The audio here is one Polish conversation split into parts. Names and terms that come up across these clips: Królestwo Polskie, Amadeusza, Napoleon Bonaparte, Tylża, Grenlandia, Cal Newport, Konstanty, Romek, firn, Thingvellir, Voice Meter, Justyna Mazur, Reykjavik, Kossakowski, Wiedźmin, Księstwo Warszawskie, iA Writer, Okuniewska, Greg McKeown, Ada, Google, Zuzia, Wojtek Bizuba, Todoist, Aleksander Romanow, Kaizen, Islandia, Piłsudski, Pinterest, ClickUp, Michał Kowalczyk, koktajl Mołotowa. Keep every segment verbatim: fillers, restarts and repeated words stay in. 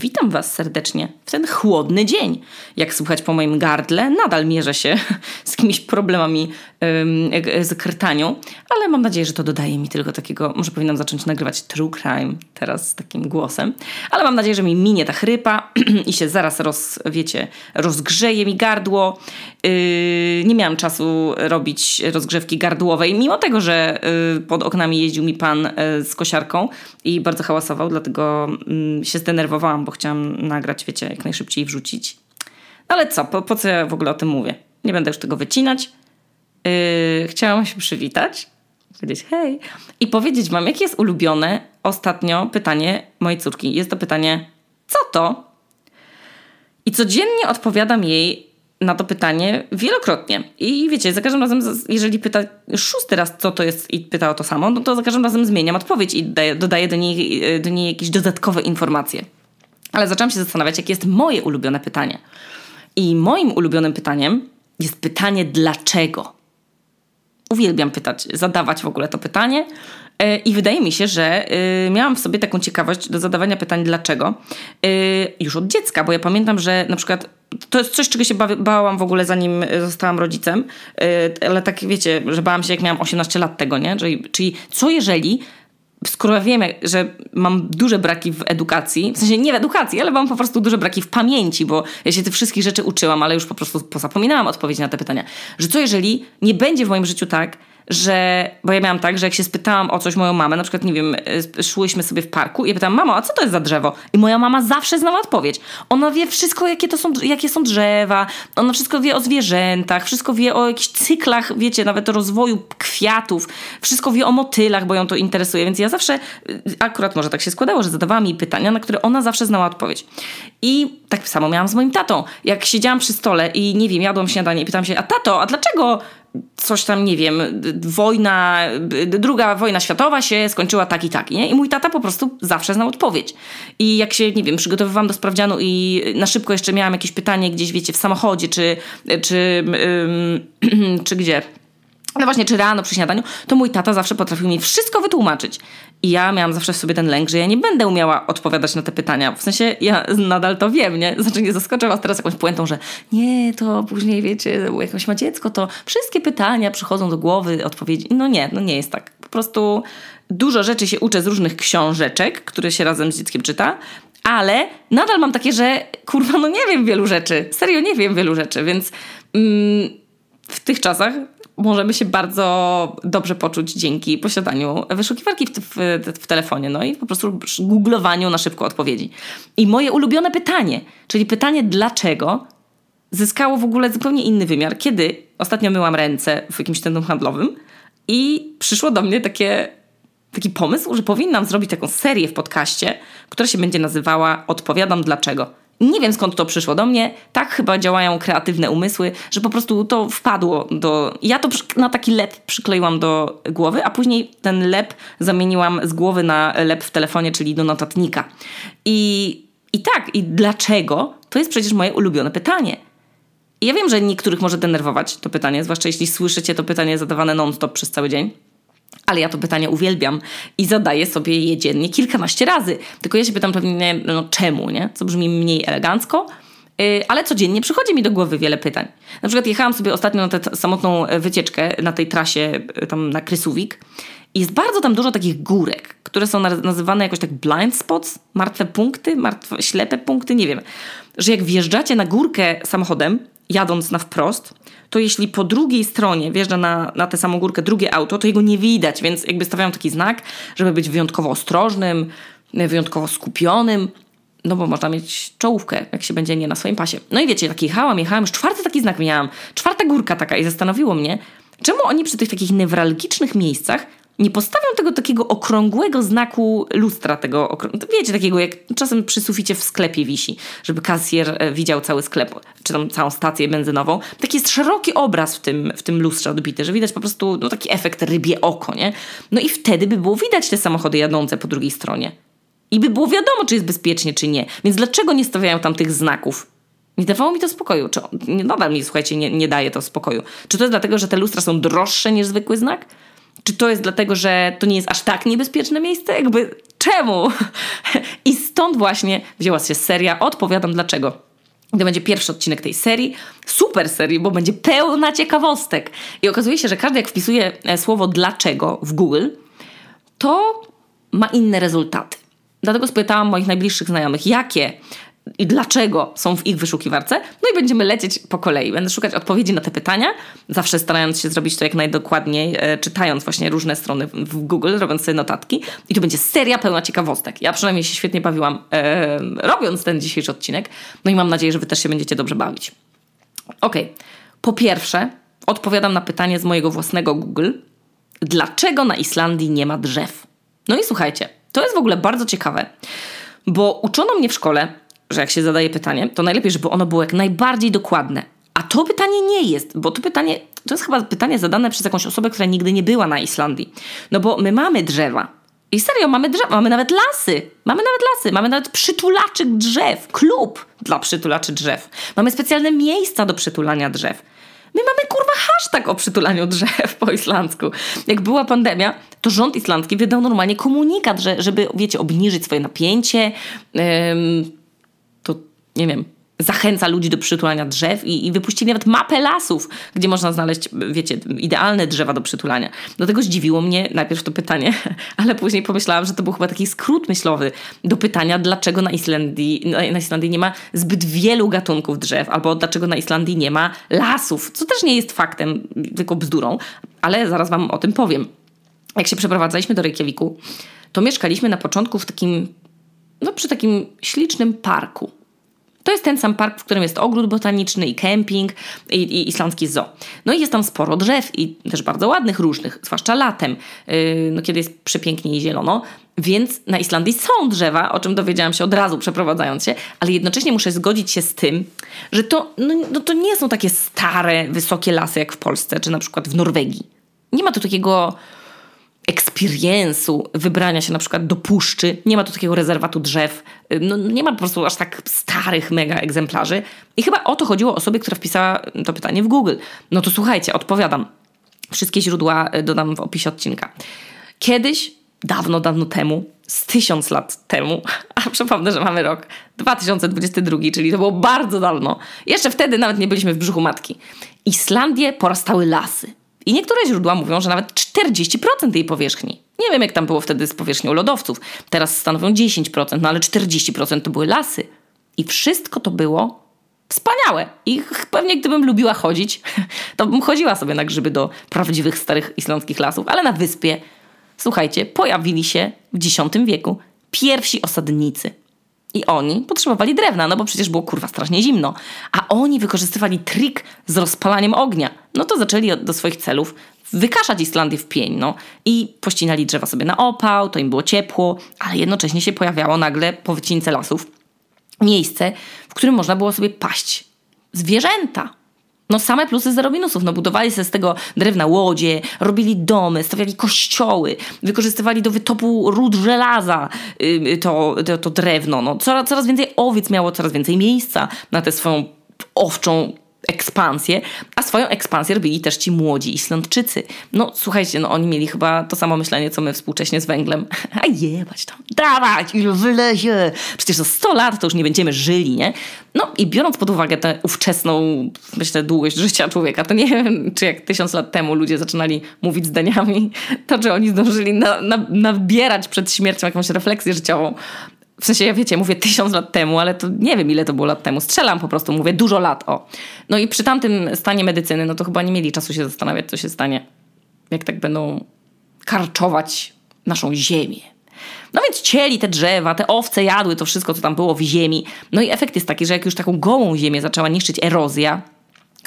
Witam Was serdecznie w ten chłodny dzień. Jak słychać po moim gardle, nadal mierzę się z jakimiś problemami yy, z krtanią, ale mam nadzieję, że to dodaje mi tylko takiego, może powinnam zacząć nagrywać true crime teraz z takim głosem, ale mam nadzieję, że mi minie ta chrypa i się zaraz roz, wiecie, rozgrzeje mi gardło. Yy, nie miałam czasu robić rozgrzewki gardłowej, mimo tego, że yy, pod oknami jeździł mi pan yy, z kosiarką i bardzo hałasował, dlatego yy, się zdenerwowałam, bo chciałam nagrać, wiecie, jak najszybciej wrzucić. Ale co, po, po co ja w ogóle o tym mówię? Nie będę już tego wycinać. Yy, chciałam się przywitać, powiedzieć hej i powiedzieć wam, jakie jest ulubione ostatnio pytanie mojej córki. Jest to pytanie, co to? I codziennie odpowiadam jej na to pytanie wielokrotnie. I wiecie, za każdym razem, jeżeli pyta szósty raz, co to jest i pyta o to samo, no to za każdym razem zmieniam odpowiedź i daję, dodaję do niej, do niej jakieś dodatkowe informacje. Ale zaczęłam się zastanawiać, jakie jest moje ulubione pytanie. I moim ulubionym pytaniem jest pytanie dlaczego. Uwielbiam pytać, zadawać w ogóle to pytanie i wydaje mi się, że miałam w sobie taką ciekawość do zadawania pytań dlaczego już od dziecka, bo ja pamiętam, że na przykład to jest coś, czego się ba- bałam w ogóle zanim zostałam rodzicem, ale tak wiecie, że bałam się jak miałam osiemnaście lat tego, nie? Czyli, czyli co jeżeli... Skoro ja wiem, że mam duże braki w edukacji, w sensie nie w edukacji, ale mam po prostu duże braki w pamięci, bo ja się tych wszystkich rzeczy uczyłam, ale już po prostu pozapominałam odpowiedzi na te pytania. Że co jeżeli nie będzie w moim życiu tak, że... Bo ja miałam tak, że jak się spytałam o coś moją mamę, na przykład, nie wiem, szłyśmy sobie w parku i ja pytałam, mamo, a co to jest za drzewo? I moja mama zawsze znała odpowiedź. Ona wie wszystko, jakie to są, jakie są drzewa, ona wszystko wie o zwierzętach, wszystko wie o jakichś cyklach, wiecie, nawet o rozwoju kwiatów, wszystko wie o motylach, bo ją to interesuje, więc ja zawsze, akurat może tak się składało, że zadawała mi pytania, na które ona zawsze znała odpowiedź. I tak samo miałam z moim tatą. Jak siedziałam przy stole i, nie wiem, jadłam śniadanie i pytałam się, a tato, a dlaczego... Coś tam, nie wiem, wojna, druga wojna światowa się skończyła tak i tak, nie? I mój tata po prostu zawsze znał odpowiedź. I jak się, nie wiem, przygotowywałam do sprawdzianu i na szybko jeszcze miałam jakieś pytanie gdzieś, wiecie, w samochodzie, czy, czy, ym, czy gdzie... No właśnie, czy rano przy śniadaniu, to mój tata zawsze potrafił mi wszystko wytłumaczyć. I ja miałam zawsze w sobie ten lęk, że ja nie będę umiała odpowiadać na te pytania. W sensie ja nadal to wiem, nie? Znaczy nie zaskoczę was teraz jakąś puentą, że nie, to później wiecie, jakoś ma dziecko, to wszystkie pytania przychodzą do głowy, odpowiedzi. No nie, no nie jest tak. Po prostu dużo rzeczy się uczę z różnych książeczek, które się razem z dzieckiem czyta, ale nadal mam takie, że kurwa, no nie wiem wielu rzeczy. Serio nie wiem wielu rzeczy, więc mm, w tych czasach możemy się bardzo dobrze poczuć dzięki posiadaniu wyszukiwarki w, w, w telefonie, no i po prostu googlowaniu na szybko odpowiedzi. I moje ulubione pytanie, czyli pytanie dlaczego, zyskało w ogóle zupełnie inny wymiar, kiedy ostatnio myłam ręce w jakimś centrum handlowym i przyszło do mnie takie, taki pomysł, że powinnam zrobić taką serię w podcaście, która się będzie nazywała Odpowiadam dlaczego. Nie wiem, skąd to przyszło do mnie. Tak chyba działają kreatywne umysły, że po prostu to wpadło do... Ja to na taki lep przykleiłam do głowy, a później ten lep zamieniłam z głowy na lep w telefonie, czyli do notatnika. I, i tak, i dlaczego? To jest przecież moje ulubione pytanie. I ja wiem, że niektórych może denerwować to pytanie, zwłaszcza jeśli słyszycie to pytanie zadawane non-stop przez cały dzień. Ale ja to pytanie uwielbiam i zadaję sobie je dziennie kilkanaście razy. Tylko ja się pytam pewnie, no czemu, nie? Co brzmi mniej elegancko, yy, ale codziennie przychodzi mi do głowy wiele pytań. Na przykład jechałam sobie ostatnio na tę samotną wycieczkę na tej trasie tam na Krysówik i jest bardzo tam dużo takich górek, które są nazywane jakoś tak blind spots, martwe punkty, martwe, ślepe punkty, nie wiem. Że jak wjeżdżacie na górkę samochodem, jadąc na wprost, to jeśli po drugiej stronie wjeżdża na, na tę samą górkę drugie auto, to jego nie widać, więc jakby stawiam taki znak, żeby być wyjątkowo ostrożnym, wyjątkowo skupionym, no bo można mieć czołówkę, jak się będzie nie na swoim pasie. No i wiecie, tak jechałam, jechałam, już czwarty taki znak miałam, czwarta górka taka i zastanowiło mnie, czemu oni przy tych takich newralgicznych miejscach nie postawią tego takiego okrągłego znaku lustra, tego okrą- wiecie, takiego jak czasem przy suficie w sklepie wisi, żeby kasjer widział cały sklep, czy tam całą stację benzynową. Taki jest szeroki obraz w tym, w tym lustrze odbity, że widać po prostu no, taki efekt rybie oko, nie? No i wtedy by było widać te samochody jadące po drugiej stronie. I by było wiadomo, czy jest bezpiecznie, czy nie. Więc dlaczego nie stawiają tam tych znaków? Nie dawało mi to spokoju. Czy nadal mi, słuchajcie, nie, nie daje to spokoju. Czy to jest dlatego, że te lustra są droższe niż zwykły znak? Czy to jest dlatego, że to nie jest aż tak niebezpieczne miejsce? Jakby czemu? I stąd właśnie wzięła się seria Odpowiadam Dlaczego. To będzie pierwszy odcinek tej serii, super serii, bo będzie pełna ciekawostek. I okazuje się, że każdy jak wpisuje słowo dlaczego w Google, to ma inne rezultaty. Dlatego spytałam moich najbliższych znajomych, jakie i dlaczego są w ich wyszukiwarce. No i będziemy lecieć po kolei. Będę szukać odpowiedzi na te pytania, zawsze starając się zrobić to jak najdokładniej, e, czytając właśnie różne strony w Google, robiąc sobie notatki. I to będzie seria pełna ciekawostek. Ja przynajmniej się świetnie bawiłam e, robiąc ten dzisiejszy odcinek. No i mam nadzieję, że wy też się będziecie dobrze bawić. Okej. Po pierwsze, odpowiadam na pytanie z mojego własnego Google. Dlaczego na Islandii nie ma drzew? No i słuchajcie, to jest w ogóle bardzo ciekawe, bo uczono mnie w szkole, że jak się zadaje pytanie, to najlepiej, żeby ono było jak najbardziej dokładne. A to pytanie nie jest, bo to pytanie, to jest chyba pytanie zadane przez jakąś osobę, która nigdy nie była na Islandii. No bo my mamy drzewa. I serio, mamy drzewa, mamy nawet lasy. Mamy nawet lasy, mamy nawet przytulaczy drzew, klub dla przytulaczy drzew. Mamy specjalne miejsca do przytulania drzew. My mamy, kurwa, hashtag o przytulaniu drzew po islandzku. Jak była pandemia, to rząd islandzki wydał normalnie komunikat, że, żeby, wiecie, obniżyć swoje napięcie, ym, to, nie wiem, zachęca ludzi do przytulania drzew i, i wypuścili nawet mapę lasów, gdzie można znaleźć, wiecie, idealne drzewa do przytulania. Dlatego zdziwiło mnie najpierw to pytanie, ale później pomyślałam, że to był chyba taki skrót myślowy do pytania, dlaczego na Islandii, na Islandii nie ma zbyt wielu gatunków drzew, albo dlaczego na Islandii nie ma lasów, co też nie jest faktem, tylko bzdurą, ale zaraz wam o tym powiem. Jak się przeprowadzaliśmy do Reykjaviku, to mieszkaliśmy na początku w takim, no przy takim ślicznym parku. To jest ten sam park, w którym jest ogród botaniczny i kemping i, i islandzki zoo. No i jest tam sporo drzew i też bardzo ładnych, różnych, zwłaszcza latem, yy, no kiedy jest przepięknie i zielono. Więc na Islandii są drzewa, o czym dowiedziałam się od razu przeprowadzając się, ale jednocześnie muszę zgodzić się z tym, że to, no, no, to nie są takie stare, wysokie lasy jak w Polsce, czy na przykład w Norwegii. Nie ma tu takiego eksperiensu wybrania się na przykład do puszczy, nie ma tu takiego rezerwatu drzew, no, nie ma po prostu aż tak starych mega egzemplarzy i chyba o to chodziło osobie, która wpisała to pytanie w Google. No to słuchajcie, odpowiadam. Wszystkie źródła dodam w opisie odcinka. Kiedyś, dawno, dawno temu, z tysiąc lat temu, a przypomnę, że mamy rok dwa tysiące dwudziesty drugi, czyli to było bardzo dawno, jeszcze wtedy nawet nie byliśmy w brzuchu matki, Islandię porastały lasy. I niektóre źródła mówią, że nawet czterdzieści procent jej powierzchni. Nie wiem, jak tam było wtedy z powierzchnią lodowców. Teraz stanowią dziesięć procent, no ale czterdzieści procent to były lasy. I wszystko to było wspaniałe. I pewnie gdybym lubiła chodzić, to bym chodziła sobie na grzyby do prawdziwych, starych islandzkich lasów. Ale na wyspie, słuchajcie, pojawili się w dziesiątym wieku pierwsi osadnicy. I oni potrzebowali drewna, no bo przecież było, kurwa, strasznie zimno. A oni wykorzystywali trik z rozpalaniem ognia. No to zaczęli od, do swoich celów wykaszać Islandię w pień, no. I pościnali drzewa sobie na opał, to im było ciepło, ale jednocześnie się pojawiało nagle po wycince lasów miejsce, w którym można było sobie paść zwierzęta. No same plusy zero minusów. No budowali sobie z tego drewna łodzie, robili domy, stawiali kościoły, wykorzystywali do wytopu ród żelaza yy, to, to, to drewno. No coraz, coraz więcej owiec miało coraz więcej miejsca na tę swoją owczą ekspansję, a swoją ekspansję robili też ci młodzi Islandczycy. No słuchajcie, no oni mieli chyba to samo myślenie, co my współcześnie z węglem. A jebać tam, dawać, ile wylezie. Przecież za sto lat to już nie będziemy żyli, nie? No i biorąc pod uwagę tę ówczesną, myślę, długość życia człowieka, to nie wiem, czy jak tysiąc lat temu ludzie zaczynali mówić zdaniami, to czy oni zdążyli na, na, nabierać przed śmiercią jakąś refleksję życiową. W sensie, ja wiecie, mówię tysiąc lat temu, ale to nie wiem, ile to było lat temu. Strzelam po prostu, mówię dużo lat, o. No i przy tamtym stanie medycyny, no to chyba nie mieli czasu się zastanawiać, co się stanie, jak tak będą karczować naszą ziemię. No więc cieli te drzewa, te owce jadły to wszystko, co tam było w ziemi. No i efekt jest taki, że jak już taką gołą ziemię zaczęła niszczyć erozja,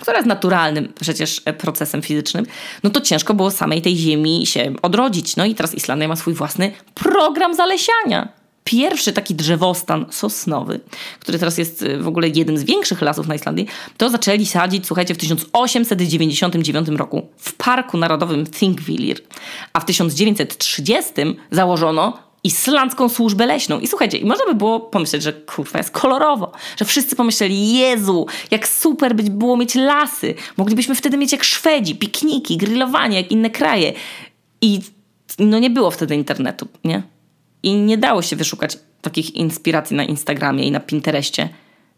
która jest naturalnym przecież procesem fizycznym, no to ciężko było samej tej ziemi się odrodzić. No i teraz Islandia ma swój własny program zalesiania. Pierwszy taki drzewostan sosnowy, który teraz jest w ogóle jednym z większych lasów na Islandii, to zaczęli sadzić, słuchajcie, w tysiąc osiemset dziewięćdziesiątym dziewiątym roku w Parku Narodowym Thingvellir, a w tysiąc dziewięćset trzydziestym założono Islandzką Służbę Leśną. I słuchajcie, można by było pomyśleć, że kurwa, jest kolorowo, że wszyscy pomyśleli, Jezu, jak super by było mieć lasy, moglibyśmy wtedy mieć jak Szwedzi, pikniki, grillowanie, jak inne kraje. I no nie było wtedy internetu, nie? I nie dało się wyszukać takich inspiracji na Instagramie i na Pinterestie,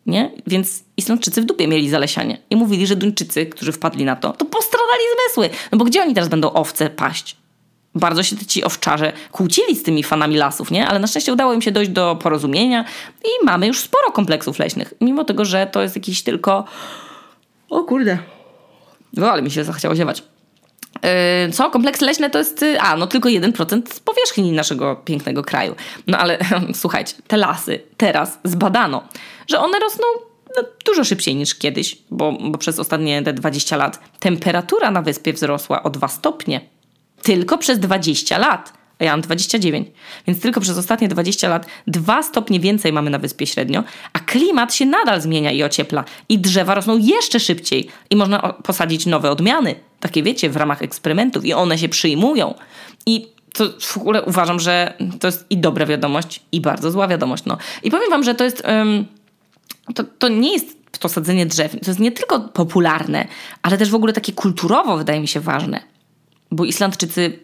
nie? Więc Islandczycy w dupie mieli zalesianie. I mówili, że Duńczycy, którzy wpadli na to, to postradali zmysły. No bo gdzie oni teraz będą owce paść? Bardzo się ci owczarze kłócili z tymi fanami lasów, nie? Ale na szczęście udało im się dojść do porozumienia i mamy już sporo kompleksów leśnych. Mimo tego, że to jest jakiś tylko... O kurde. No ale mi się zachciało ziewać. Co? Kompleksy leśne to jest... A, no tylko jeden procent z powierzchni naszego pięknego kraju. No ale słuchajcie, te lasy teraz zbadano, że one rosną no, dużo szybciej niż kiedyś, bo, bo przez ostatnie te dwadzieścia lat temperatura na wyspie wzrosła o dwa stopnie. Tylko przez dwadzieścia lat. A ja mam dwadzieścia dziewięć. Więc tylko przez ostatnie dwadzieścia lat dwa stopnie więcej mamy na wyspie średnio, a klimat się nadal zmienia i ociepla. I drzewa rosną jeszcze szybciej. I można posadzić nowe odmiany. Takie wiecie, w ramach eksperymentów. I one się przyjmują. I to w ogóle uważam, że to jest i dobra wiadomość, i bardzo zła wiadomość. No. I powiem wam, że to jest... Um, to, to nie jest to sadzenie drzew. To jest nie tylko popularne, ale też w ogóle takie kulturowo wydaje mi się ważne. Bo Islandczycy,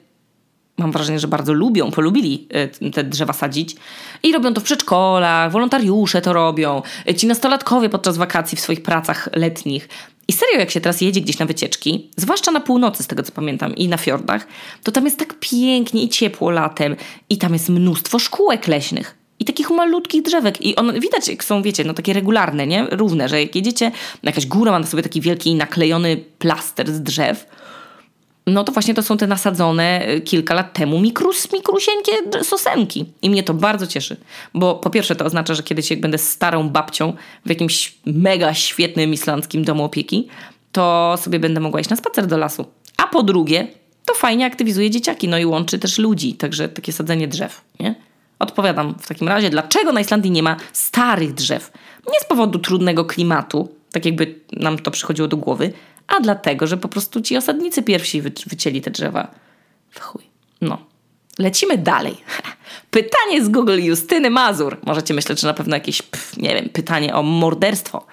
mam wrażenie, że bardzo lubią, polubili te drzewa sadzić i robią to w przedszkolach, wolontariusze to robią, ci nastolatkowie podczas wakacji w swoich pracach letnich. I serio, jak się teraz jedzie gdzieś na wycieczki, zwłaszcza na północy z tego co pamiętam i na fiordach, to tam jest tak pięknie i ciepło latem i tam jest mnóstwo szkółek leśnych. I takich malutkich drzewek. I on, widać, jak są, wiecie, no takie regularne, nie? Równe, że jak jedziecie, jakaś góra ma na sobie taki wielki naklejony plaster z drzew, no to właśnie to są te nasadzone kilka lat temu mikrus, mikrusieńkie sosenki. I mnie to bardzo cieszy. Bo po pierwsze to oznacza, że kiedyś jak będę starą babcią w jakimś mega świetnym islandzkim domu opieki, to sobie będę mogła iść na spacer do lasu. A po drugie, to fajnie aktywizuje dzieciaki, no i łączy też ludzi. Także takie sadzenie drzew, nie? Odpowiadam w takim razie, dlaczego na Islandii nie ma starych drzew? Nie z powodu trudnego klimatu, tak jakby nam to przychodziło do głowy, a dlatego, że po prostu ci osadnicy pierwsi wycięli te drzewa. W chuj. No. Lecimy dalej. Pytanie z Google Justyny Mazur. Możecie myśleć, że na pewno jakieś, pff, nie wiem, pytanie o morderstwo.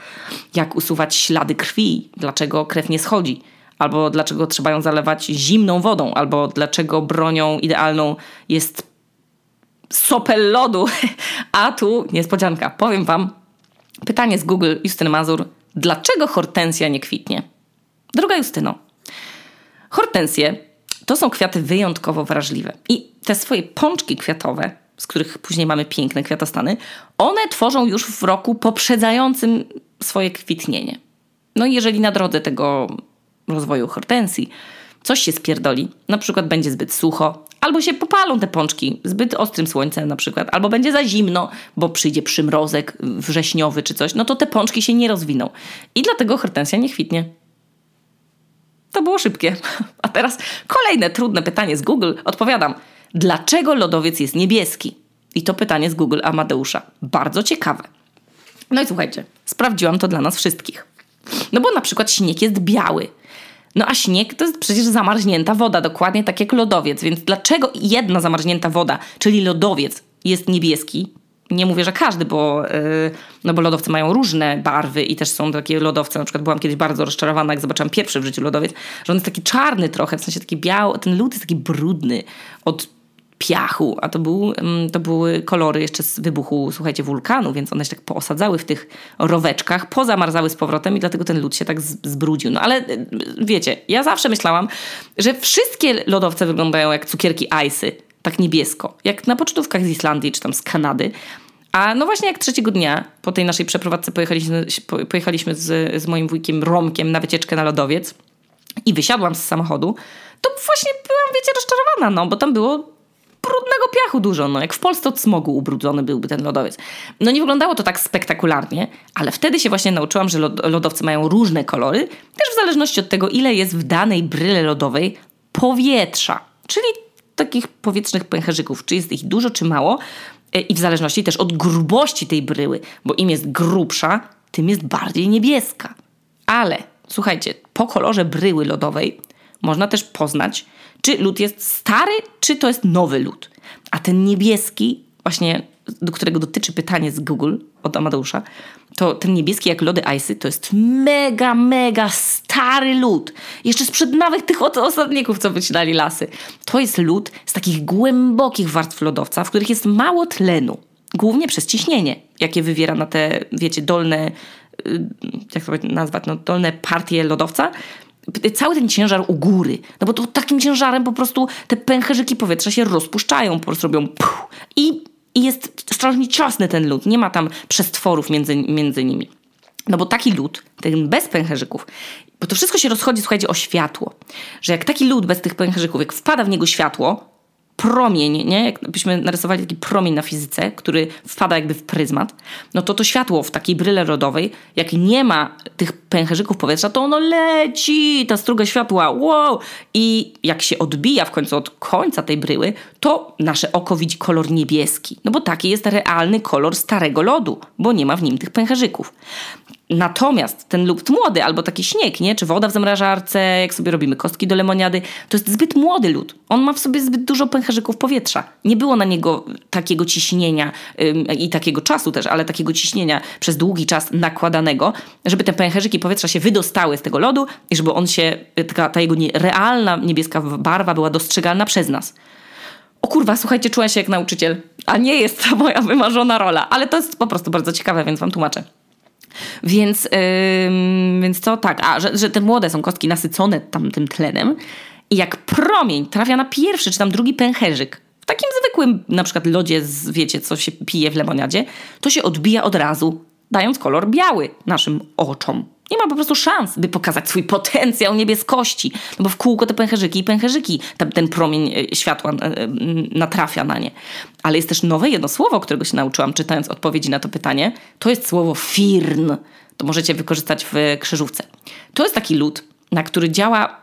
Jak usuwać ślady krwi? Dlaczego krew nie schodzi? Albo dlaczego trzeba ją zalewać zimną wodą? Albo dlaczego bronią idealną jest sopel lodu? A tu niespodzianka. Powiem wam. Pytanie z Google Justyny Mazur. Dlaczego hortensja nie kwitnie? Droga Justyno, hortensje to są kwiaty wyjątkowo wrażliwe i te swoje pączki kwiatowe, z których później mamy piękne kwiatostany, one tworzą już w roku poprzedzającym swoje kwitnienie. No i jeżeli na drodze tego rozwoju hortensji coś się spierdoli, na przykład będzie zbyt sucho, albo się popalą te pączki zbyt ostrym słońcem na przykład, albo będzie za zimno, bo przyjdzie przymrozek wrześniowy czy coś, no to te pączki się nie rozwiną i dlatego hortensja nie kwitnie. To było szybkie. A teraz kolejne trudne pytanie z Google. Odpowiadam. Dlaczego lodowiec jest niebieski? I to pytanie z Google Amadeusza. Bardzo ciekawe. No i słuchajcie, sprawdziłam to dla nas wszystkich. No bo na przykład śnieg jest biały. No a śnieg to jest przecież zamarznięta woda, dokładnie tak jak lodowiec. Więc dlaczego jedna zamarznięta woda, czyli lodowiec, jest niebieski? Nie mówię, że każdy, bo, yy, no bo lodowce mają różne barwy i też są takie lodowce, na przykład byłam kiedyś bardzo rozczarowana, jak zobaczyłam pierwszy w życiu lodowiec, że on jest taki czarny trochę, w sensie taki biały, ten lód jest taki brudny od piachu, a to, był, to były kolory jeszcze z wybuchu, słuchajcie, wulkanu, więc one się tak poosadzały w tych roweczkach, pozamarzały z powrotem i dlatego ten lód się tak zbrudził. No ale wiecie, ja zawsze myślałam, że wszystkie lodowce wyglądają jak cukierki ajsy. Tak niebiesko, jak na pocztówkach z Islandii czy tam z Kanady. A no właśnie jak trzeciego dnia po tej naszej przeprowadzce pojechaliśmy, pojechaliśmy z, z moim wujkiem Romkiem na wycieczkę na lodowiec i wysiadłam z samochodu, to właśnie byłam, wiecie, rozczarowana, no bo tam było brudnego piachu dużo, no jak w Polsce od smogu ubrudzony byłby ten lodowiec. No nie wyglądało to tak spektakularnie, ale wtedy się właśnie nauczyłam, że lodowce mają różne kolory, też w zależności od tego, ile jest w danej bryle lodowej powietrza, czyli takich powietrznych pęcherzyków, czy jest ich dużo, czy mało i w zależności też od grubości tej bryły, bo im jest grubsza, tym jest bardziej niebieska. Ale, słuchajcie, po kolorze bryły lodowej można też poznać, czy lód jest stary, czy to jest nowy lód. A ten niebieski, właśnie do którego dotyczy pytanie z Google od Amadeusza, to ten niebieski jak lody Icy to jest mega, mega stary lód. Jeszcze sprzed nawet tych oto osadników, co wycinali lasy. To jest lód z takich głębokich warstw lodowca, w których jest mało tlenu. Głównie przez ciśnienie, jakie wywiera na te, wiecie, dolne, jak to nazwać, no, dolne partie lodowca, cały ten ciężar u góry. No bo to takim ciężarem po prostu te pęcherzyki powietrza się rozpuszczają, po prostu robią puh, i, i jest strasznie ciasny ten lód. Nie ma tam przestworów między, między nimi. No bo taki lód, ten bez pęcherzyków, bo to wszystko się rozchodzi, słuchajcie, o światło. Że jak taki lód bez tych pęcherzyków, jak wpada w niego światło, promień, nie? Jakbyśmy narysowali taki promień na fizyce, który wpada jakby w pryzmat, no to to światło w takiej bryle rodowej, jak nie ma tych pęcherzyków powietrza, to ono leci, ta struga światła, wow! I jak się odbija w końcu od końca tej bryły, to nasze oko widzi kolor niebieski, no bo taki jest realny kolor starego lodu, bo nie ma w nim tych pęcherzyków. Natomiast ten lód młody, albo taki śnieg, nie? Czy woda w zamrażarce, jak sobie robimy kostki do lemoniady, to jest zbyt młody lód. On ma w sobie zbyt dużo pęcherzyków powietrza. Nie było na niego takiego ciśnienia ym, i takiego czasu też, ale takiego ciśnienia przez długi czas nakładanego, żeby te pęcherzyki powietrza się wydostały z tego lodu i żeby on się, taka, ta jego nie, realna niebieska barwa była dostrzegalna przez nas. O kurwa, słuchajcie, czułem się jak nauczyciel, a nie jest to moja wymarzona rola, ale to jest po prostu bardzo ciekawe, więc wam tłumaczę. Więc, yy, więc co tak, a że, że te młode są kostki nasycone tamtym tlenem i jak promień trafia na pierwszy czy tam drugi pęcherzyk, w takim zwykłym na przykład lodzie, z, wiecie, co się pije w lemoniadzie, to się odbija od razu, dając kolor biały naszym oczom. Nie ma po prostu szans, by pokazać swój potencjał niebieskości, no bo w kółko te pęcherzyki i pęcherzyki, ten, ten promień światła natrafia na nie. Ale jest też nowe jedno słowo, którego się nauczyłam, czytając odpowiedzi na to pytanie. To jest słowo firn. To możecie wykorzystać w krzyżówce. To jest taki lód, na który działa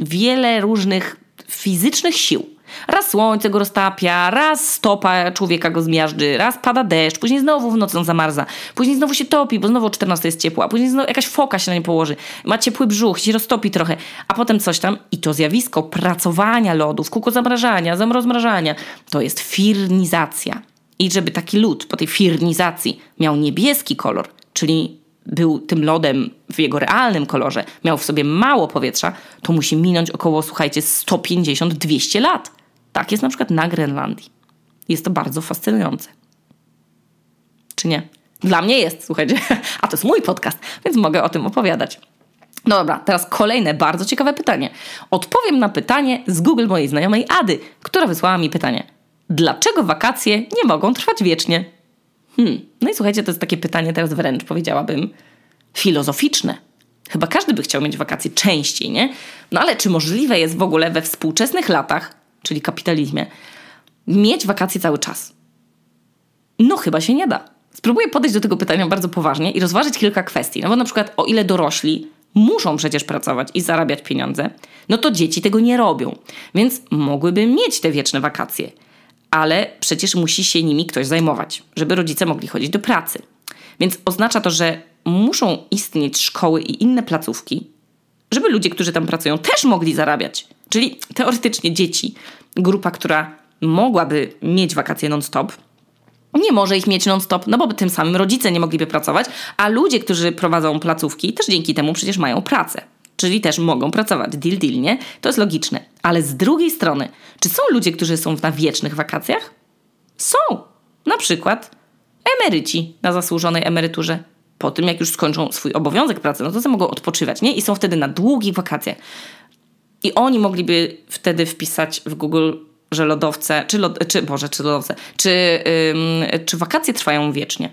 wiele różnych fizycznych sił. Raz słońce go roztapia, raz stopa człowieka go zmiażdży, raz pada deszcz, później znowu w nocy on zamarza, później znowu się topi, bo znowu o czternastej jest ciepła, później znowu jakaś foka się na nie położy, ma ciepły brzuch, się roztopi trochę, a potem coś tam. I to zjawisko pracowania lodu, w kółko zamrażania, zamrozmrażania, to jest firnizacja. I żeby taki lód po tej firnizacji miał niebieski kolor, czyli był tym lodem w jego realnym kolorze, miał w sobie mało powietrza, to musi minąć około, słuchajcie, sto pięćdziesiąt do dwustu lat. Tak jest na przykład na Grenlandii. Jest to bardzo fascynujące. Czy nie? Dla mnie jest, słuchajcie. A to jest mój podcast, więc mogę o tym opowiadać. No dobra, teraz kolejne bardzo ciekawe pytanie. Odpowiem na pytanie z Google mojej znajomej Ady, która wysłała mi pytanie. Dlaczego wakacje nie mogą trwać wiecznie? Hmm. No i słuchajcie, to jest takie pytanie teraz wręcz, powiedziałabym, filozoficzne. Chyba każdy by chciał mieć wakacje częściej, nie? No ale czy możliwe jest w ogóle we współczesnych latach, czyli kapitalizmie, mieć wakacje cały czas? No chyba się nie da. Spróbuję podejść do tego pytania bardzo poważnie i rozważyć kilka kwestii. No bo na przykład o ile dorośli muszą przecież pracować i zarabiać pieniądze, no to dzieci tego nie robią. Więc mogłyby mieć te wieczne wakacje. Ale przecież musi się nimi ktoś zajmować, żeby rodzice mogli chodzić do pracy. Więc oznacza to, że muszą istnieć szkoły i inne placówki, żeby ludzie, którzy tam pracują, też mogli zarabiać. Czyli teoretycznie dzieci, grupa, która mogłaby mieć wakacje non-stop, nie może ich mieć non-stop, no bo tym samym rodzice nie mogliby pracować, a ludzie, którzy prowadzą placówki, też dzięki temu przecież mają pracę. Czyli też mogą pracować. Deal, deal, nie? To jest logiczne. Ale z drugiej strony, czy są ludzie, którzy są na wiecznych wakacjach? Są. Na przykład emeryci na zasłużonej emeryturze. Po tym, jak już skończą swój obowiązek pracy, no to sobie mogą odpoczywać, nie? I są wtedy na długich wakacjach. I oni mogliby wtedy wpisać w Google, że lodowce, czy, lod, czy Boże, czy lodowce, czy, ym, czy wakacje trwają wiecznie.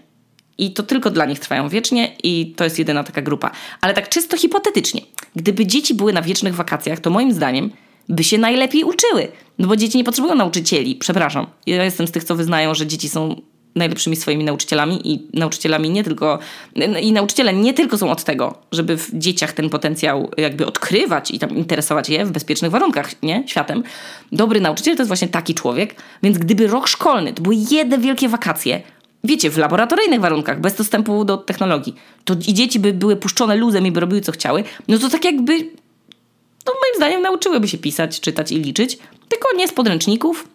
I to tylko dla nich trwają wiecznie i to jest jedyna taka grupa. Ale tak czysto hipotetycznie, gdyby dzieci były na wiecznych wakacjach, to moim zdaniem by się najlepiej uczyły. No bo dzieci nie potrzebują nauczycieli, przepraszam. Ja jestem z tych, co wyznają, że dzieci są najlepszymi swoimi nauczycielami i nauczycielami nie tylko, i nauczyciele nie tylko są od tego, żeby w dzieciach ten potencjał jakby odkrywać i tam interesować je w bezpiecznych warunkach, nie? Światem. Dobry nauczyciel to jest właśnie taki człowiek, więc gdyby rok szkolny to były jedne wielkie wakacje, wiecie, w laboratoryjnych warunkach, bez dostępu do technologii, to i dzieci by były puszczone luzem i by robiły co chciały, no to tak jakby, to moim zdaniem nauczyłyby się pisać, czytać i liczyć, tylko nie z podręczników,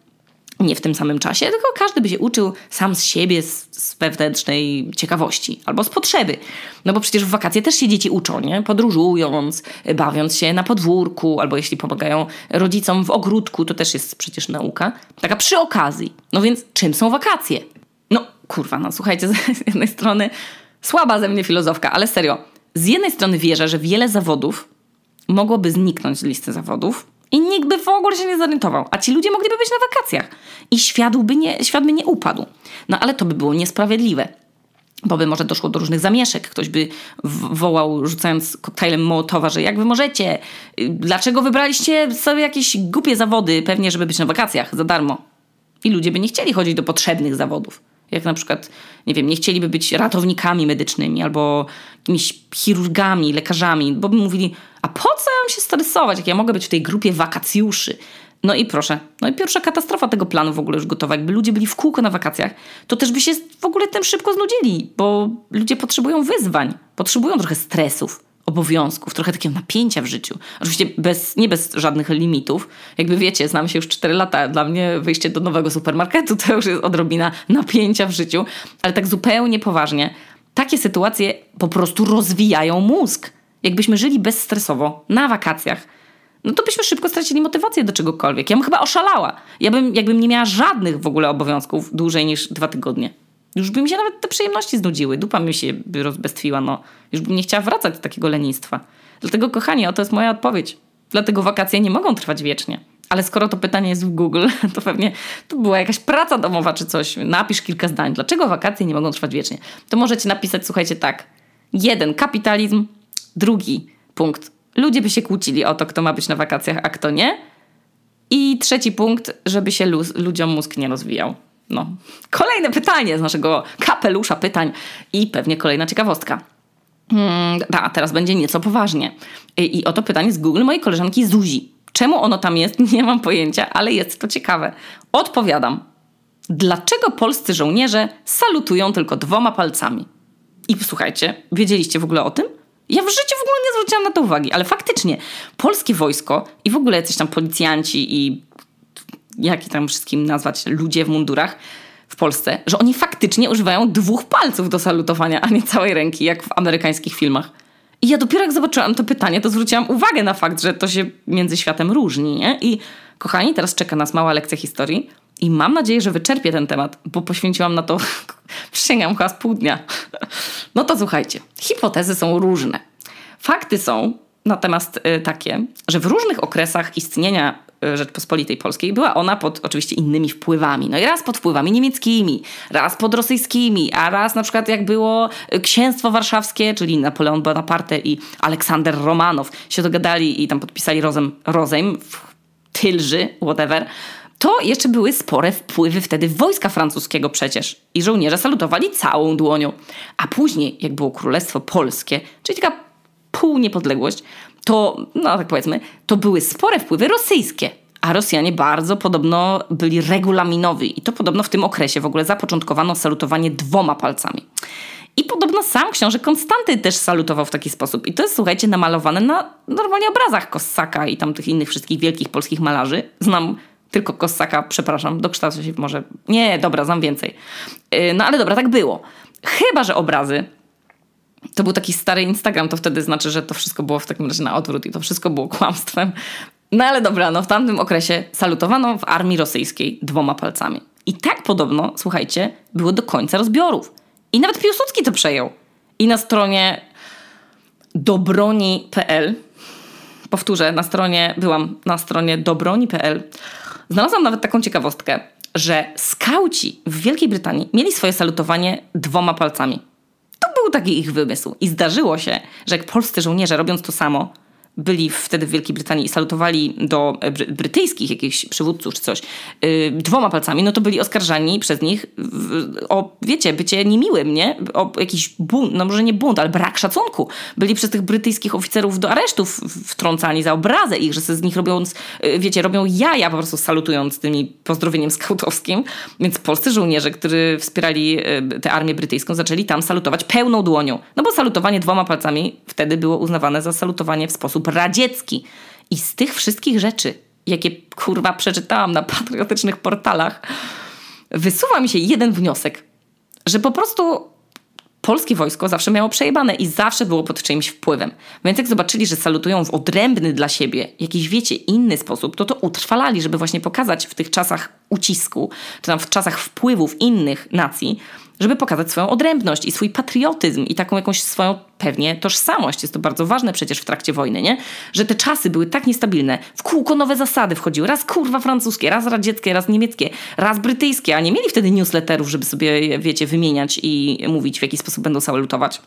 nie w tym samym czasie, tylko każdy by się uczył sam z siebie, z, z wewnętrznej ciekawości albo z potrzeby. No bo przecież w wakacje też się dzieci uczą, nie? Podróżując, bawiąc się na podwórku, albo jeśli pomagają rodzicom w ogródku, to też jest przecież nauka. Taka przy okazji. No więc czym są wakacje? No kurwa, no słuchajcie, z jednej strony słaba ze mnie filozofka, ale serio. Z jednej strony wierzę, że wiele zawodów mogłoby zniknąć z listy zawodów, i nikt by w ogóle się nie zorientował. A ci ludzie mogliby być na wakacjach. I świat by nie, świat by nie upadł. No ale to by było niesprawiedliwe. Bo by może doszło do różnych zamieszek. Ktoś by wołał, rzucając koktajlem Mołotowa, że jak wy możecie? Dlaczego wybraliście sobie jakieś głupie zawody? Pewnie, żeby być na wakacjach za darmo. I ludzie by nie chcieli chodzić do potrzebnych zawodów. Jak na przykład, nie wiem, nie chcieliby być ratownikami medycznymi albo jakimiś chirurgami, lekarzami, bo by mówili, a po co ja mam się stresować, jak ja mogę być w tej grupie wakacjuszy? No i proszę, no i pierwsza katastrofa tego planu w ogóle już gotowa. Jakby ludzie byli w kółko na wakacjach, to też by się w ogóle tym szybko znudzili, bo ludzie potrzebują wyzwań, potrzebują trochę stresów, obowiązków, trochę takiego napięcia w życiu. Oczywiście bez, nie bez żadnych limitów. Jakby wiecie, znam się już cztery lata, dla mnie wyjście do nowego supermarketu to już jest odrobina napięcia w życiu, ale tak zupełnie poważnie. Takie sytuacje po prostu rozwijają mózg. Jakbyśmy żyli bezstresowo na wakacjach, no to byśmy szybko stracili motywację do czegokolwiek. Ja bym chyba oszalała. Ja bym, jakbym nie miała żadnych w ogóle obowiązków dłużej niż dwa tygodnie. Już by mi się nawet te przyjemności znudziły. Dupa mi się by rozbestwiła, no. Już bym nie chciała wracać do takiego lenistwa. Dlatego, kochani, oto jest moja odpowiedź. Dlatego wakacje nie mogą trwać wiecznie. Ale skoro to pytanie jest w Google, to pewnie to była jakaś praca domowa czy coś. Napisz kilka zdań. Dlaczego wakacje nie mogą trwać wiecznie? To możecie napisać, słuchajcie, tak. Jeden, kapitalizm. Drugi punkt. Ludzie by się kłócili o to, kto ma być na wakacjach, a kto nie. I trzeci punkt, żeby się luz, ludziom mózg nie rozwijał. No. Kolejne pytanie z naszego kapelusza pytań i pewnie kolejna ciekawostka. Hmm, a teraz będzie nieco poważnie. I, I oto pytanie z Google mojej koleżanki Zuzi. Czemu ono tam jest? Nie mam pojęcia, ale jest to ciekawe. Odpowiadam. Dlaczego polscy żołnierze salutują tylko dwoma palcami? I słuchajcie, wiedzieliście w ogóle o tym? Ja w życiu w ogóle nie zwróciłam na to uwagi, ale faktycznie polskie wojsko i w ogóle jacyś tam policjanci i jak tam wszystkim nazwać ludzie w mundurach w Polsce, że oni faktycznie używają dwóch palców do salutowania, a nie całej ręki, jak w amerykańskich filmach. I ja dopiero jak zobaczyłam to pytanie, to zwróciłam uwagę na fakt, że to się między światem różni, nie? I kochani, teraz czeka nas mała lekcja historii i mam nadzieję, że wyczerpię ten temat, bo poświęciłam na to, przysięgam, chyba z pół dnia. No to słuchajcie, hipotezy są różne. Fakty są natomiast takie, że w różnych okresach istnienia Rzeczpospolitej Polskiej była ona pod oczywiście innymi wpływami. No i raz pod wpływami niemieckimi, raz pod rosyjskimi, a raz na przykład jak było Księstwo Warszawskie, czyli Napoleon Bonaparte i Aleksander Romanow się dogadali i tam podpisali rozejm, rozejm w Tylży, whatever, to jeszcze były spore wpływy wtedy wojska francuskiego przecież. I żołnierze salutowali całą dłonią. A później, jak było Królestwo Polskie, czyli taka półniepodległość, to, no tak powiedzmy, to były spore wpływy rosyjskie. A Rosjanie bardzo podobno byli regulaminowi. I to podobno w tym okresie w ogóle zapoczątkowano salutowanie dwoma palcami. I podobno sam książę Konstanty też salutował w taki sposób. I to jest, słuchajcie, namalowane na normalnie obrazach Kossaka i tam tych innych wszystkich wielkich polskich malarzy. Znam tylko Kossaka, przepraszam, dokształcę się może... Nie, dobra, znam więcej. No ale dobra, tak było. Chyba że obrazy... To był taki stary Instagram, to wtedy znaczy, że to wszystko było w takim razie na odwrót i to wszystko było kłamstwem. No ale dobra, no w tamtym okresie salutowano w armii rosyjskiej dwoma palcami. I tak podobno, słuchajcie, było do końca rozbiorów. I nawet Piłsudski to przejął. I na stronie dobroni kropka p l, powtórzę, na stronie, byłam na stronie dobroni kropka p l, znalazłam nawet taką ciekawostkę, że skauci w Wielkiej Brytanii mieli swoje salutowanie dwoma palcami. Był taki ich wymysł. I zdarzyło się, że jak polscy żołnierze, robiąc to samo, byli wtedy w Wielkiej Brytanii i salutowali do bry- brytyjskich jakichś przywódców czy coś yy, dwoma palcami, no to byli oskarżani przez nich w, o, wiecie, bycie niemiłym, nie? O jakiś bunt, no może nie bunt, ale brak szacunku. Byli przez tych brytyjskich oficerów do aresztów wtrącani za obrazę ich, że sobie z nich robiąc, yy, wiecie, robią jaja po prostu salutując tymi pozdrowieniem skautowskim. Więc polscy żołnierze, którzy wspierali yy, tę armię brytyjską, zaczęli tam salutować pełną dłonią. No bo salutowanie dwoma palcami wtedy było uznawane za salutowanie w sposób radziecki. I z tych wszystkich rzeczy jakie kurwa przeczytałam na patriotycznych portalach, wysuwa mi się jeden wniosek, że po prostu polskie wojsko zawsze miało przejebane i zawsze było pod czyimś wpływem. Więc jak zobaczyli, że salutują w odrębny dla siebie jakiś, wiecie, inny sposób, to to utrwalali, żeby właśnie pokazać w tych czasach ucisku, czy tam w czasach wpływów innych nacji, żeby pokazać swoją odrębność i swój patriotyzm i taką jakąś swoją pewnie tożsamość. Jest to bardzo ważne przecież w trakcie wojny, nie? Że te czasy były tak niestabilne. W kółko nowe zasady wchodziły. Raz kurwa francuskie, raz radzieckie, raz niemieckie, raz brytyjskie. A nie mieli wtedy newsletterów, żeby sobie, wiecie, wymieniać i mówić, w jaki sposób będą salutować.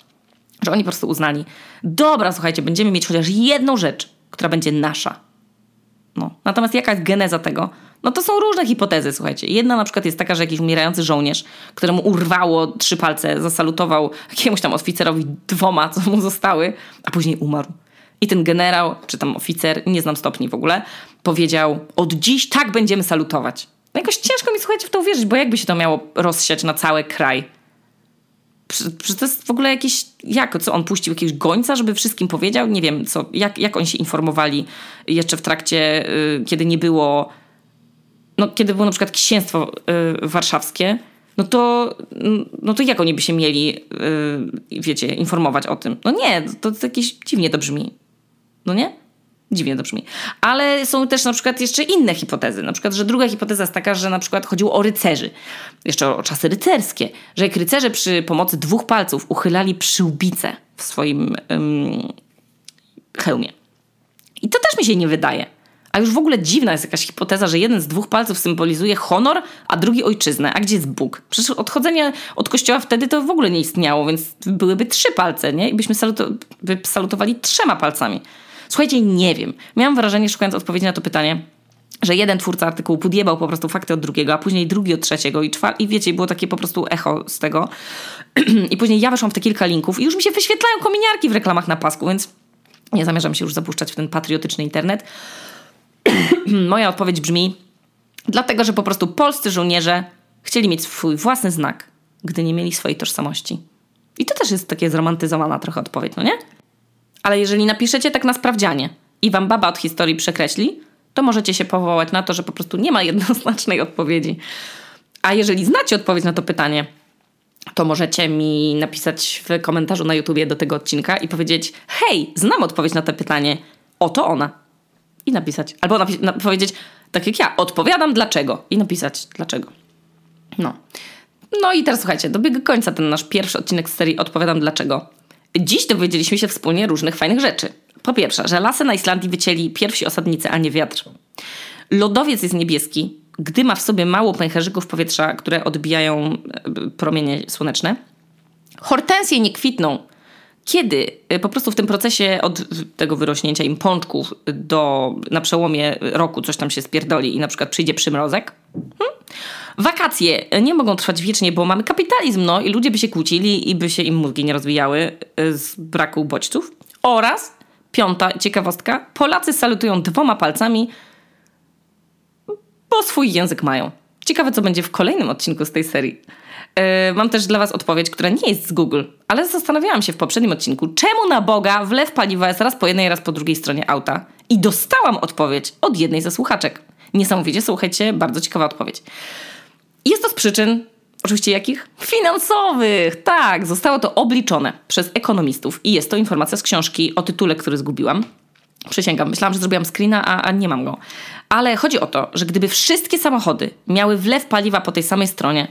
Że oni po prostu uznali, dobra, słuchajcie, będziemy mieć chociaż jedną rzecz, która będzie nasza. No. Natomiast jaka jest geneza tego? No to są różne hipotezy, słuchajcie. Jedna na przykład jest taka, że jakiś umierający żołnierz, któremu urwało trzy palce, zasalutował jakiemuś tam oficerowi dwoma, co mu zostały, a później umarł. I ten generał, czy tam oficer, nie znam stopni w ogóle, powiedział, od dziś tak będziemy salutować. No jakoś ciężko mi, słuchajcie, w to uwierzyć, bo jakby się to miało rozsiać na cały kraj? Przecież to jest w ogóle jakieś... Jak? Co on puścił? Jakiegoś gońca, żeby wszystkim powiedział? Nie wiem, co, jak, jak oni się informowali jeszcze w trakcie, yy, kiedy nie było... No, kiedy było na przykład Księstwo y, Warszawskie, no to, no to jak oni by się mieli, y, wiecie, informować o tym? No nie, to, to jakieś dziwnie to brzmi. No nie? Dziwnie to brzmi. Ale są też na przykład jeszcze inne hipotezy. Na przykład, że druga hipoteza jest taka, że na przykład chodziło o rycerzy. Jeszcze o, o czasy rycerskie. Że jak rycerze przy pomocy dwóch palców uchylali przyłbicę w swoim ym, hełmie. I to też mi się nie wydaje. A już w ogóle dziwna jest jakaś hipoteza, że jeden z dwóch palców symbolizuje honor, a drugi ojczyznę. A gdzie jest Bóg? Przecież odchodzenie od kościoła wtedy to w ogóle nie istniało, więc byłyby trzy palce, nie? I byśmy saluto- by salutowali trzema palcami. Słuchajcie, nie wiem. Miałam wrażenie, szukając odpowiedzi na to pytanie, że jeden twórca artykułu podjebał po prostu fakty od drugiego, a później drugi od trzeciego i czwarty. I wiecie, było takie po prostu echo z tego. I później ja weszłam w te kilka linków i już mi się wyświetlają kominiarki w reklamach na pasku, więc nie zamierzam się już zapuszczać w ten patriotyczny internet. Moja odpowiedź brzmi, dlatego, że po prostu polscy żołnierze chcieli mieć swój własny znak, gdy nie mieli swojej tożsamości. I to też jest takie zromantyzowana trochę odpowiedź, no nie? Ale jeżeli napiszecie tak na sprawdzianie i wam baba od historii przekreśli, to możecie się powołać na to, że po prostu nie ma jednoznacznej odpowiedzi. A jeżeli znacie odpowiedź na to pytanie, to możecie mi napisać w komentarzu na YouTubie do tego odcinka i powiedzieć, hej, znam odpowiedź na to pytanie, oto ona. I napisać. Albo napi- na- powiedzieć, tak jak ja, odpowiadam dlaczego. I napisać dlaczego. No. No i teraz słuchajcie, dobiega końca ten nasz pierwszy odcinek z serii Odpowiadam dlaczego. Dziś dowiedzieliśmy się wspólnie różnych fajnych rzeczy. Po pierwsze, że lasy na Islandii wycięli pierwsi osadnicy, a nie wiatr. Lodowiec jest niebieski, gdy ma w sobie mało pęcherzyków powietrza, które odbijają promienie słoneczne. Hortensje nie kwitną, kiedy po prostu w tym procesie od tego wyrośnięcia im pączków do, na przełomie roku coś tam się spierdoli i na przykład przyjdzie przymrozek. Hmm? Wakacje nie mogą trwać wiecznie, bo mamy kapitalizm, no i ludzie by się kłócili i by się im mózgi nie rozwijały z braku bodźców. Oraz piąta ciekawostka, Polacy salutują dwoma palcami, bo swój język mają. Ciekawe, co będzie w kolejnym odcinku z tej serii. Yy, mam też dla was odpowiedź, która nie jest z Google, ale zastanawiałam się w poprzednim odcinku, czemu na Boga wlew paliwa jest raz po jednej, raz po drugiej stronie auta. I dostałam odpowiedź od jednej ze słuchaczek. Niesamowicie, słuchajcie, bardzo ciekawa odpowiedź. Jest to z przyczyn, oczywiście jakich? Finansowych! Tak, zostało to obliczone przez ekonomistów i jest to informacja z książki o tytule, który zgubiłam. Przysięgam, myślałam, że zrobiłam screena, a, a nie mam go. Ale chodzi o to, że gdyby wszystkie samochody miały wlew paliwa po tej samej stronie,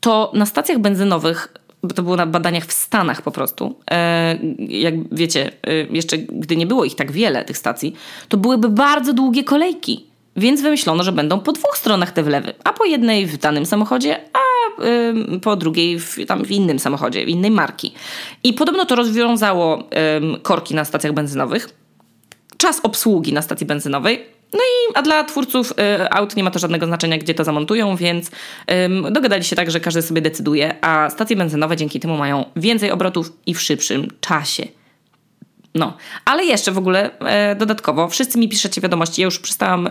to na stacjach benzynowych, bo to było na badaniach w Stanach po prostu, e, jak wiecie, e, jeszcze gdy nie było ich tak wiele, tych stacji, to byłyby bardzo długie kolejki. Więc wymyślono, że będą po dwóch stronach te wlewy. A po jednej w danym samochodzie, a y, po drugiej w, tam w innym samochodzie, innej marki. I podobno to rozwiązało y, korki na stacjach benzynowych, czas obsługi na stacji benzynowej. No i a dla twórców y, aut nie ma to żadnego znaczenia, gdzie to zamontują, więc y, dogadali się tak, że każdy sobie decyduje, a stacje benzynowe dzięki temu mają więcej obrotów i w szybszym czasie. No, ale jeszcze w ogóle y, dodatkowo wszyscy mi piszecie wiadomości, ja już przestałam y,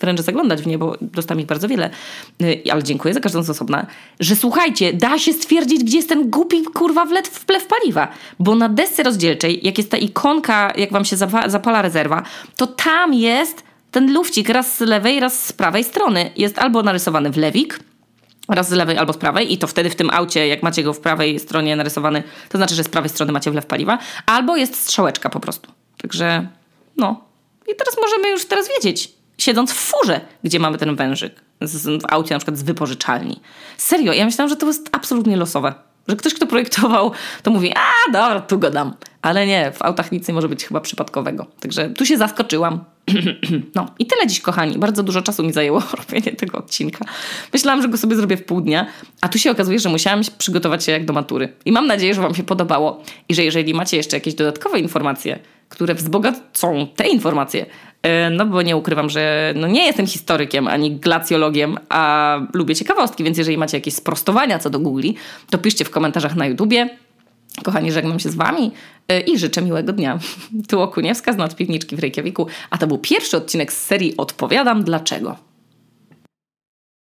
wręcz zaglądać w nie, bo dostałam ich bardzo wiele, y, ale dziękuję za każdą z osobna, że słuchajcie, da się stwierdzić, gdzie jest ten głupi kurwa wlew, wlew paliwa, bo na desce rozdzielczej, jak jest ta ikonka, jak wam się zapala rezerwa, to tam jest ten lufcik raz z lewej, raz z prawej strony jest albo narysowany w lewik, raz z lewej albo z prawej i to wtedy w tym aucie, jak macie go w prawej stronie narysowany, to znaczy, że z prawej strony macie wlew paliwa, albo jest strzałeczka po prostu. Także no. I teraz możemy już teraz wiedzieć, siedząc w furze, gdzie mamy ten wężyk. Z, w aucie na przykład z wypożyczalni. Serio, ja myślałam, że to jest absolutnie losowe. Że ktoś, kto projektował, to mówi, a dobra, tu go dam. Ale nie, w autach nic nie może być chyba przypadkowego. Także tu się zaskoczyłam. No i tyle dziś, kochani. Bardzo dużo czasu mi zajęło robienie tego odcinka. Myślałam, że go sobie zrobię w pół dnia, a tu się okazuje, że musiałam przygotować się jak do matury. I mam nadzieję, że wam się podobało i że jeżeli macie jeszcze jakieś dodatkowe informacje, które wzbogacą te informacje, no bo nie ukrywam, że no nie jestem historykiem ani glacjologiem, a lubię ciekawostki, więc jeżeli macie jakieś sprostowania co do Google, to piszcie w komentarzach na YouTubie. Kochani, żegnam się z wami i życzę miłego dnia. Tu Okuniewska z Nadpiwniczki w Reykjaviku, a to był pierwszy odcinek z serii Odpowiadam Dlaczego.